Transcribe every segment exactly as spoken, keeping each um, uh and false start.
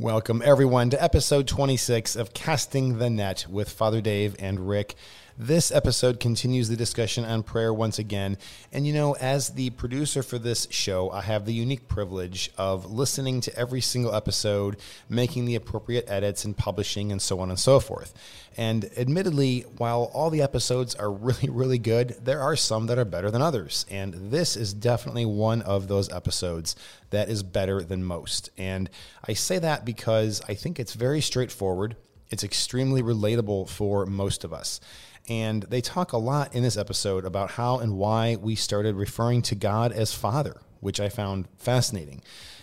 Welcome, everyone, to episode twenty-six of Casting the Net with Father Dave and Rick. This episode continues the discussion on prayer once again. And, you know, as the producer for this show, I have the unique privilege of listening to every single episode, making the appropriate edits and publishing and so on and so forth. And admittedly, while all the episodes are really, really good, there are some that are better than others. And this is definitely one of those episodes that is better than most. And I say that because I think it's very straightforward. It's extremely relatable for most of us. And they talk a lot in this episode about how and why we started referring to God as Father, which I found fascinating.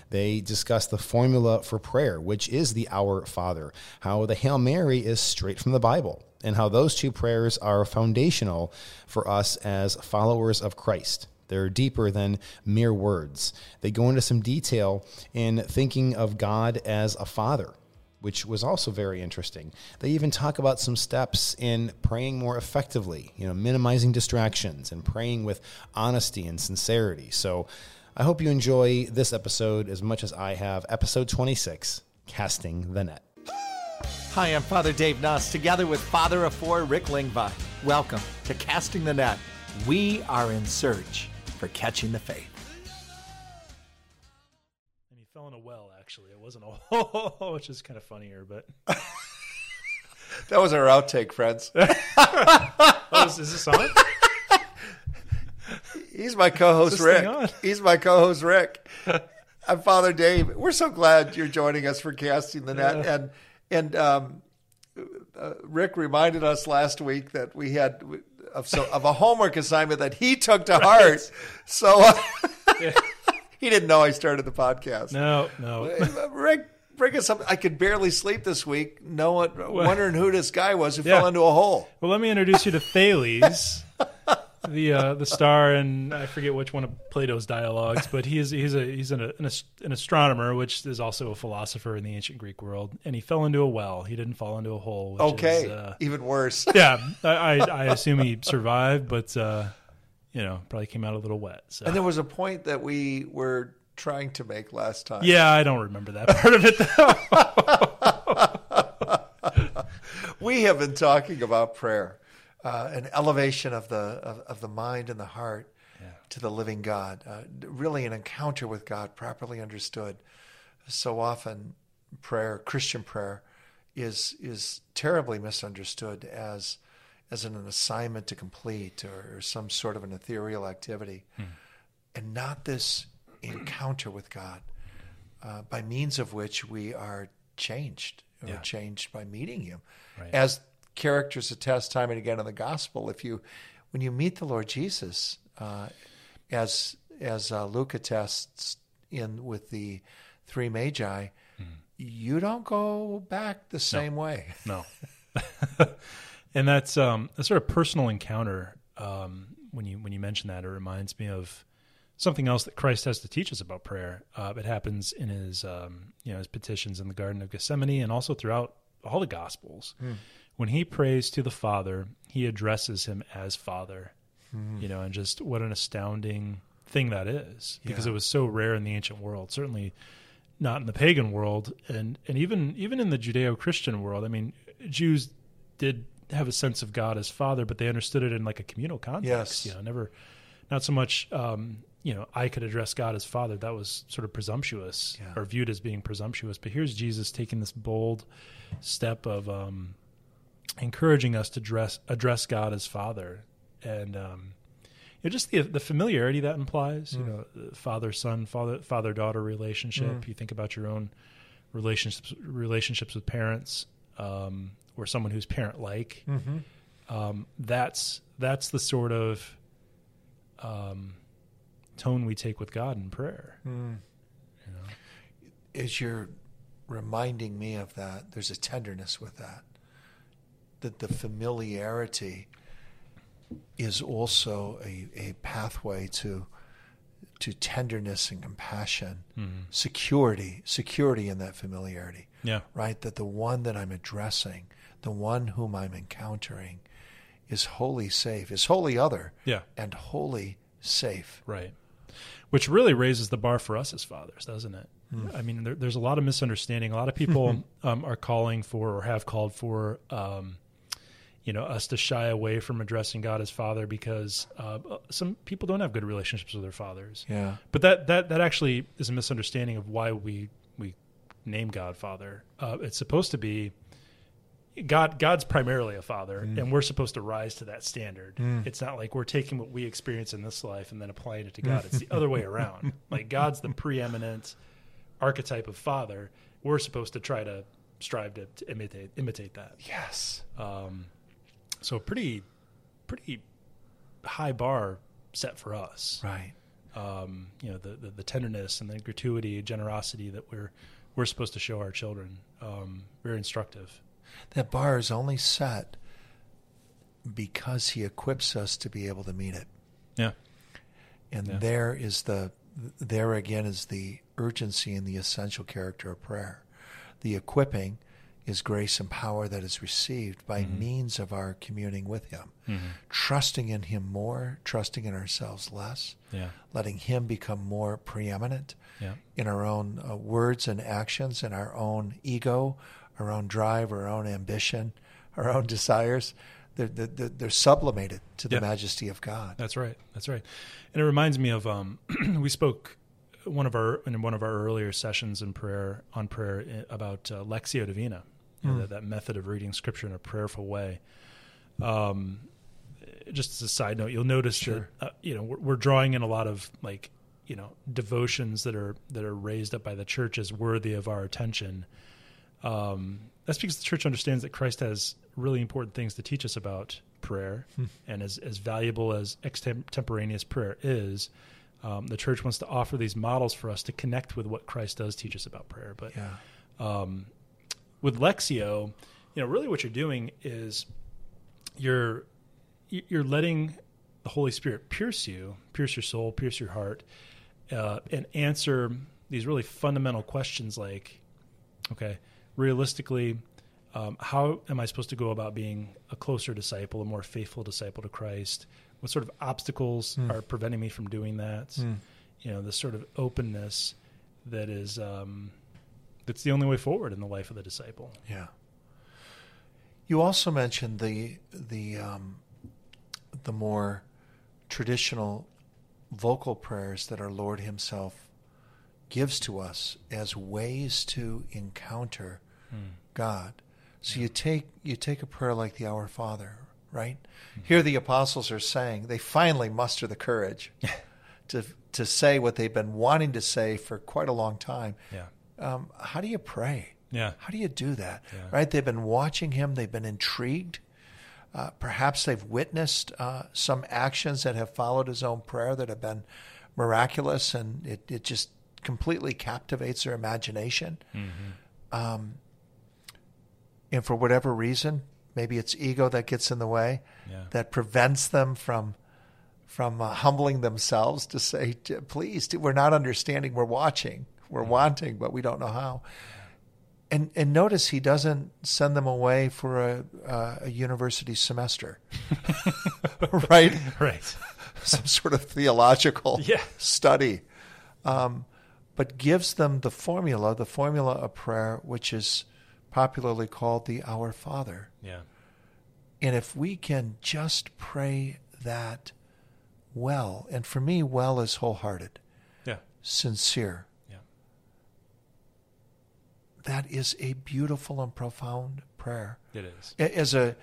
They discuss the formula for prayer, which is the Our Father, how the Hail Mary is straight from the Bible, and how those two prayers are foundational for us as followers of Christ. They're deeper than mere words. They go into some detail in thinking of God as a father, which was also very interesting. They even talk about some steps in praying more effectively, you know, minimizing distractions and praying with honesty and sincerity. So I hope you enjoy this episode as much as I have. Episode twenty-six, Casting the Net. Hi, I'm Father Dave Nuss, together with Father of Four, Rick Lingva. Welcome to Casting the Net. We are in search for catching the faith. And he fell in a well. Actually, it wasn't a whole, which is kind of funnier, but that was our outtake, friends. Oh, is, is this on? He's my co-host, Rick. He's my co-host, Rick. I'm Father Dave. We're so glad you're joining us for Casting the Net. Yeah. And and um, uh, Rick reminded us last week that we had of so of a homework assignment that he took to right. heart. So. Uh, yeah. He didn't know I started the podcast. No, no. Rick, bring us up. I could barely sleep this week. No one wondering who this guy was who yeah. fell into a hole. Well, let me introduce you to Thales, the uh, the star, and I forget which one of Plato's dialogues, but he is he's a he's an an, an astronomer, which is also a philosopher in the ancient Greek world, and he fell into a well. He didn't fall into a hole. Which okay, is, uh, even worse. Yeah, I, I I assume he survived, but. Uh, You know, probably came out a little wet. So. And there was a point that we were trying to make last time. Yeah, I don't remember that part of it, though. We have been talking about prayer, uh, an elevation of the of, of the mind and the heart yeah. to the living God, uh, really an encounter with God properly understood. So often prayer, Christian prayer, is is terribly misunderstood as as in an assignment to complete or, or some sort of an ethereal activity, hmm. and not this encounter with God uh, by means of which we are changed, or yeah. changed by meeting him. Right. As characters attest time and again in the gospel, if you, when you meet the Lord Jesus, uh, as as uh, Luke attests in with the three magi, hmm. you don't go back the same no. way. No. And that's um, a sort of personal encounter. Um, when you when you mention that, it reminds me of something else that Christ has to teach us about prayer. Uh, it happens in his um, you know his petitions in the Garden of Gethsemane, and also throughout all the Gospels. Mm. When he prays to the Father, he addresses him as Father. Mm. You know, and just what an astounding thing that is, because yeah. it was so rare in the ancient world. Certainly not in the pagan world, and and even even in the Judeo-Christian world. I mean, Jews did. Have a sense of God as Father, but they understood it in like a communal context. Yes. You know, never, not so much, um, you know, I could address God as Father. That was sort of presumptuous yeah. or viewed as being presumptuous. But here's Jesus taking this bold step of um, encouraging us to address, address God as Father. And um, you know, just the the familiarity that implies, mm. you know, father-son, father, father-daughter relationship. Mm. You think about your own relationships, relationships with parents, um, or someone who's parent-like, mm-hmm. um, that's that's the sort of um, tone we take with God in prayer. Mm. You know? As you're reminding me of that, there's a tenderness with that, that the familiarity is also a, a pathway to to tenderness and compassion, mm-hmm. security, security in that familiarity. Yeah. Right? That the one that I'm addressing, the one whom I'm encountering is wholly safe, is wholly other, yeah. and wholly safe. Right. Which really raises the bar for us as fathers, doesn't it? Mm. I mean, there, there's a lot of misunderstanding. A lot of people um, are calling for, or have called for, um, you know, us to shy away from addressing God as Father because uh, some people don't have good relationships with their fathers. Yeah. But that that that actually is a misunderstanding of why we we name God Father. Uh, it's supposed to be God. God's primarily a father, mm. and we're supposed to rise to that standard. Mm. It's not like we're taking what we experience in this life and then applying it to God. It's the other way around. Like, God's the preeminent archetype of father. We're supposed to try to strive to, to imitate imitate that. Yes. Um, So pretty, pretty high bar set for us, right? Um, you know, the, the the tenderness and the gratuity, generosity that we're we're supposed to show our children. Um, very instructive. That bar is only set because He equips us to be able to meet it. Yeah, and yeah. there is the there again is the urgency and the essential character of prayer, the equipping. Is grace and power that is received by mm-hmm. means of our communing with Him, mm-hmm. trusting in Him more, trusting in ourselves less, yeah. letting Him become more preeminent yeah. in our own uh, words and actions, in our own ego, our own drive, our own ambition, our own desires. They're, they're, they're sublimated to the yeah. majesty of God. That's right. That's right. And it reminds me of, um, we spoke one of our in one of our earlier sessions in prayer on prayer about uh, Lectio Divina. You know, mm. that, that method of reading Scripture in a prayerful way. Um, just as a side note, you'll notice sure. that uh, you know we're, we're drawing in a lot of like you know devotions that are that are raised up by the church as worthy of our attention. Um, that's because the church understands that Christ has really important things to teach us about prayer, mm. and as as valuable as extemporaneous prayer is, um, the church wants to offer these models for us to connect with what Christ does teach us about prayer. But. Yeah. Um, With Lectio, you know, really what you're doing is you're you're letting the Holy Spirit pierce you, pierce your soul, pierce your heart, uh, and answer these really fundamental questions like, okay, realistically, um, how am I supposed to go about being a closer disciple, a more faithful disciple to Christ? What sort of obstacles mm. are preventing me from doing that? Mm. You know, this sort of openness that is... Um, That's the only way forward in the life of the disciple. Yeah. You also mentioned the the um, the more traditional vocal prayers that our Lord Himself gives to us as ways to encounter mm. God. So yeah. you take you take a prayer like the Our Father, right? Mm-hmm. Here the apostles are saying they finally muster the courage to to say what they've been wanting to say for quite a long time. Yeah. Um, how do you pray? Yeah. How do you do that? Yeah. Right? They've been watching Him. They've been intrigued. Uh, perhaps they've witnessed uh, some actions that have followed His own prayer that have been miraculous, and it, it just completely captivates their imagination. Mm-hmm. Um, and for whatever reason, maybe it's ego that gets in the way, yeah. that prevents them from from uh, humbling themselves to say, please, we're not understanding, we're watching. We're mm-hmm. wanting, but we don't know how. And and notice He doesn't send them away for a, uh, a university semester, right? Right. Some sort of theological yeah. study, um, but gives them the formula, the formula of prayer, which is popularly called the Our Father. Yeah. And if we can just pray that well, and for me, well is wholehearted, yeah, sincere. That is a beautiful and profound prayer. It is. As a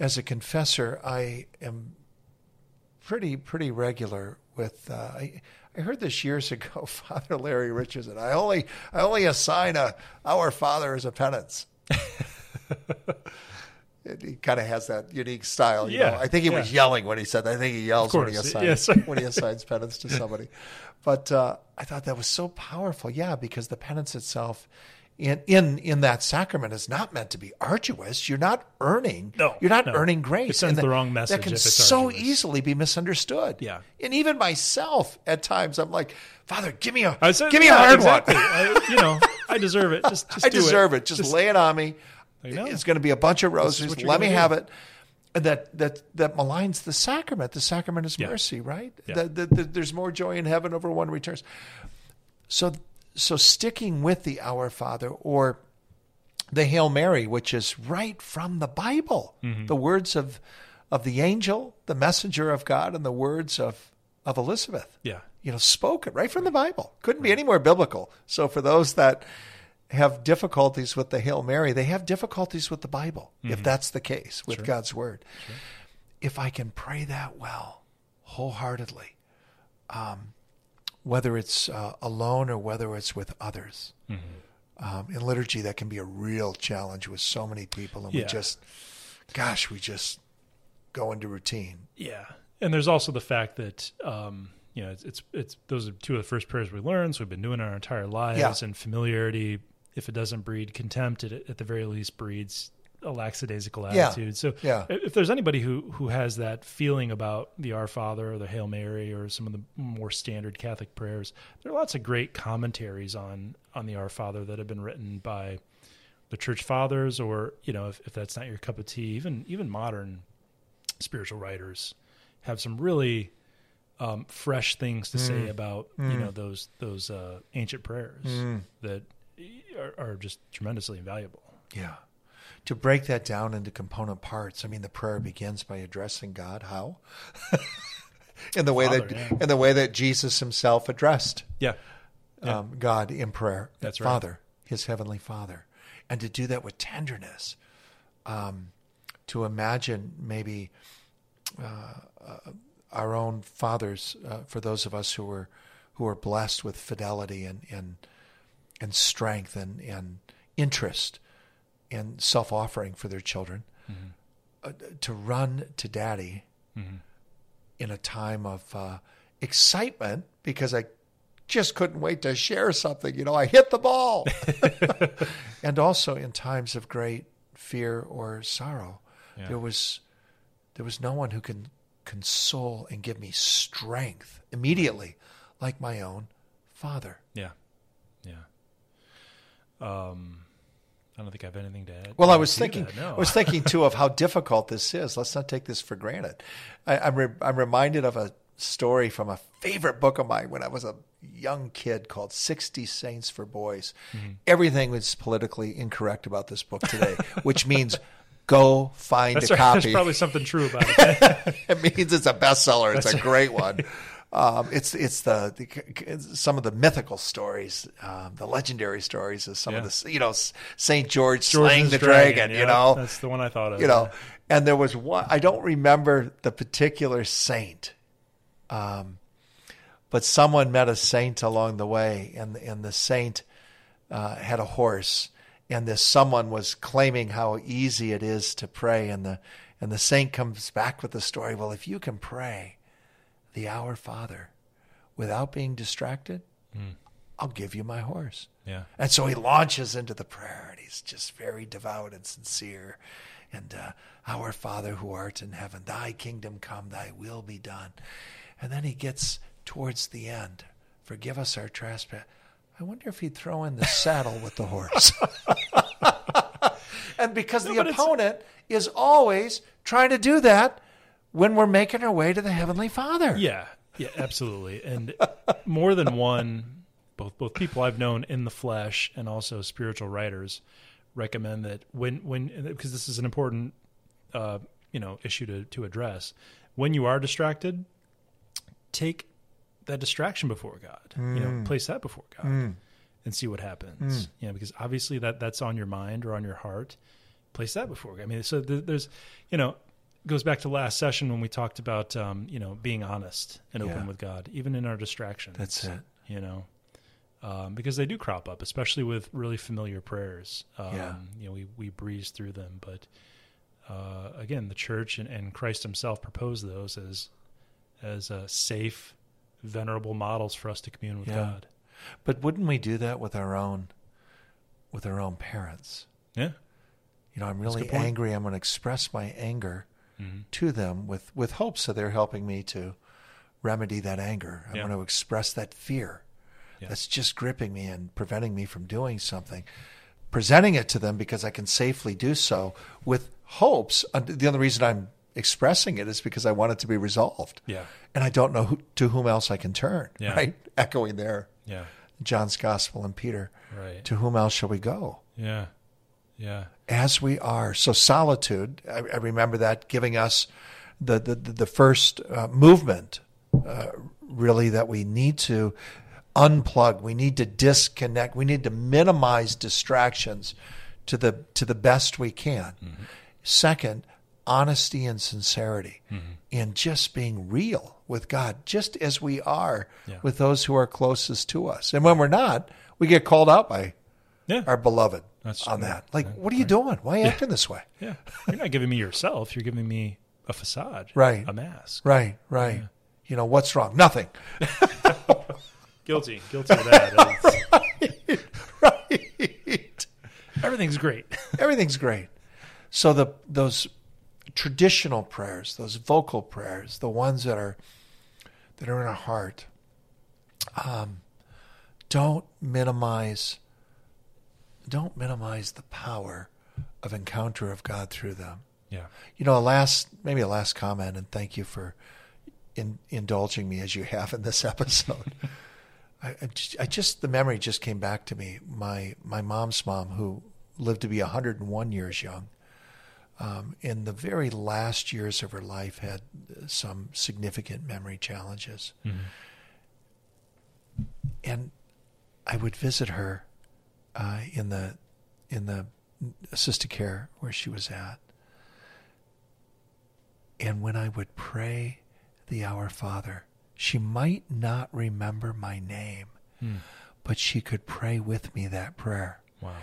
as a confessor, I am pretty pretty regular with. Uh, I I heard this years ago, Father Larry Richardson. I only I only assign a Our Father as a penance. He kind of has that unique style. You yeah. know? I think he yeah. was yelling when he said that. I think he yells when he assigns yes. when he assigns penance to somebody. But uh, I thought that was so powerful. Yeah, because the penance itself. In, in in that sacrament is not meant to be arduous. You're not earning. No, you're not no. earning grace. It sends that, the wrong message. That can if it's so arduous. Easily be misunderstood. Yeah, and even myself at times, I'm like, Father, give me a said, give me yeah, a hard exactly. one. I, you know, I deserve it. Just, just I do deserve it. it. Just, just lay it on me. You know, it's going to be a bunch of roses. Let me do. have it. And that that that maligns the sacrament. The sacrament is yeah. mercy, right? Yeah. The, the, the, there's more joy in heaven over one returns. So. So sticking with the Our Father or the Hail Mary, which is right from the Bible, mm-hmm. the words of of the angel, the messenger of God, and the words of, of Elizabeth. Yeah. You know, spoken right from the Bible. Couldn't be any more biblical. So for those that have difficulties with the Hail Mary, they have difficulties with the Bible, mm-hmm. if that's the case, with sure. God's word. Sure. If I can pray that well, wholeheartedly, um, whether it's uh, alone or whether it's with others, mm-hmm. Um, in liturgy, that can be a real challenge with so many people. And yeah. we just, gosh, we just go into routine. Yeah. And there's also the fact that, um, you know, it's, it's, it's, those are two of the first prayers we learn. So we've been doing our entire lives yeah. and familiarity. If it doesn't breed contempt, it at the very least breeds a lackadaisical attitude. Yeah. So yeah. if there's anybody who, who has that feeling about the Our Father or the Hail Mary or some of the more standard Catholic prayers, there are lots of great commentaries on, on the Our Father that have been written by the Church Fathers, or, you know, if, if that's not your cup of tea, even, even modern spiritual writers have some really um, fresh things to mm. say about, mm. you know, those, those uh, ancient prayers mm. that are, are just tremendously invaluable. Yeah. To break that down into component parts, I mean, the prayer begins by addressing God. How? in the way Father, that yeah. in the way that Jesus himself addressed yeah. Yeah. Um, God in prayer. That's right. Father, his heavenly Father, and to do that with tenderness. Um, to imagine maybe uh, uh, our own fathers, uh, for those of us who were who are blessed with fidelity and and and strength and and interest. And self-offering for their children, mm-hmm. uh, to run to Daddy mm-hmm. in a time of uh, excitement because I just couldn't wait to share something. You know, I hit the ball. And also in times of great fear or sorrow, yeah. there was there was no one who can console and give me strength immediately, like my own Father. Yeah, yeah. Um. I don't think I have anything to add. Well, I was thinking, that, no. I was thinking too of how difficult this is. Let's not take this for granted. I, I'm re- I'm reminded of a story from a favorite book of mine when I was a young kid called sixty Saints for Boys. Mm-hmm. Everything was politically incorrect about this book today, which means go find that's a right. copy. There's probably something true about it. It means it's a bestseller. It's that's a great right. one. Um, it's it's the, the some of the mythical stories, um, the legendary stories of some yeah. of the, you know, Saint George slaying the dragon, dragon yeah, you know. That's the one I thought of. You know, yeah. and there was one, I don't remember the particular saint, um, but someone met a saint along the way, and, and the saint uh, had a horse, and this someone was claiming how easy it is to pray, and the and the saint comes back with the story, well, if you can pray the Our Father without being distracted, mm. I'll give you my horse. Yeah. And so he launches into the prayer, and he's just very devout and sincere. And uh, Our Father who art in heaven, thy kingdom come, thy will be done. And then he gets towards the end, forgive us our trespass. I wonder if he'd throw in the saddle with the horse. And because no, the opponent is always trying to do that, when we're making our way to the Heavenly Father. Yeah, yeah, absolutely. And more than one, both both people I've known in the flesh and also spiritual writers recommend that when, when because this is an important uh, you know issue to, to address, when you are distracted, take that distraction before God. Mm. You know, place that before God mm. and see what happens. Mm. You know, because obviously that, that's on your mind or on your heart. Place that before God. I mean, so th- there's, you know, goes back to last session when we talked about, um, you know, being honest and open yeah. with God, even in our distractions. That's it. You know, um, because they do crop up, especially with really familiar prayers. Um, yeah. You know, we, we breeze through them. But uh, again, the church and, and Christ himself proposed those as as uh, safe, venerable models for us to commune with yeah. God. But wouldn't we do that with our own, with our own parents? Yeah. You know, I'm really angry. I'm going to express my anger. Mm-hmm. to them with, with hope. So they're helping me to remedy that anger. I yeah. want to express that fear yeah. that's just gripping me and preventing me from doing something, presenting it to them because I can safely do so with hopes. The only reason I'm expressing it is because I want it to be resolved. Yeah. And I don't know who, to whom else I can turn, yeah. right? Echoing their, yeah. John's Gospel and Peter. Right. To whom else shall we go? Yeah. Yeah. As we are. So solitude, I, I remember that giving us the, the, the first uh, movement, uh, really, that we need to unplug. We need to disconnect. We need to minimize distractions to the to the best we can. Mm-hmm. Second, honesty and sincerity, mm-hmm. and just being real with God, just as we are yeah. with those who are closest to us. And when we're not, we get called out by yeah. our beloved That's on true. That. Like, right. what are you doing? Why are you yeah. acting this way? Yeah, you're not giving me yourself. You're giving me a facade, right? A mask, right? Right. Yeah. You know what's wrong? Nothing. Guilty. Guilty of that. Right. Right. Everything's great. Everything's great. So the those traditional prayers, those vocal prayers, the ones that are that are in our heart, um, don't minimize don't minimize the power of encounter of God through them. Yeah. You know, a last maybe a last comment, and thank you for in, indulging me as you have in this episode. I, I just, the memory just came back to me. My my mom's mom, who lived to be one hundred and one years young, um, in the very last years of her life had some significant memory challenges. Mm-hmm. And I would visit her uh, in the in the assisted care where she was at. And when I would pray the Our Father, she might not remember my name, hmm. but she could pray with me that prayer. Wow.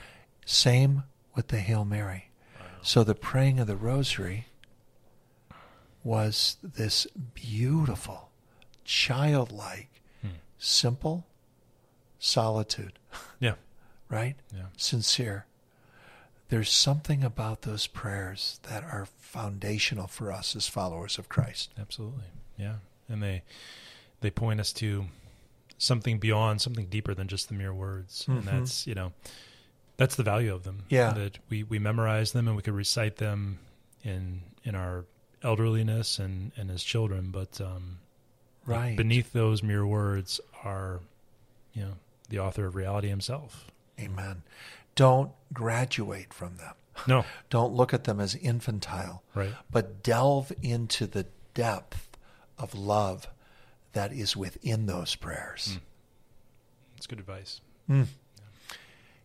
Same with the Hail Mary. Wow. So the praying of the Rosary was this beautiful, childlike, hmm. simple solitude. Yeah. Right? Yeah. Sincere. There's something about those prayers that are foundational for us as followers of Christ. Absolutely. Yeah. And they they point us to something beyond, something deeper than just the mere words. Mm-hmm. And that's, you know, that's the value of them. Yeah. That we, we memorize them and we could recite them in in our elderliness and, and as children. But um, right. beneath those mere words are, you know, the author of reality himself. Amen. Don't graduate from them. No. Don't look at them as infantile. Right. But delve into the depth of love that is within those prayers. Mm. That's good advice. Mm. Yeah.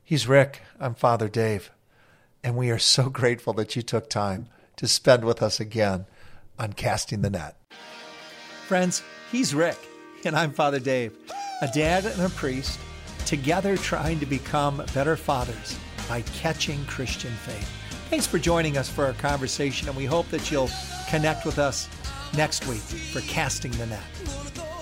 He's Rick. I'm Father Dave. And we are so grateful that you took time to spend with us again on Casting the Net. Friends, he's Rick, and I'm Father Dave, a dad and a priest, together trying to become better fathers by catching Christian faith. Thanks for joining us for our conversation, and we hope that you'll connect with us next week for Casting the Net.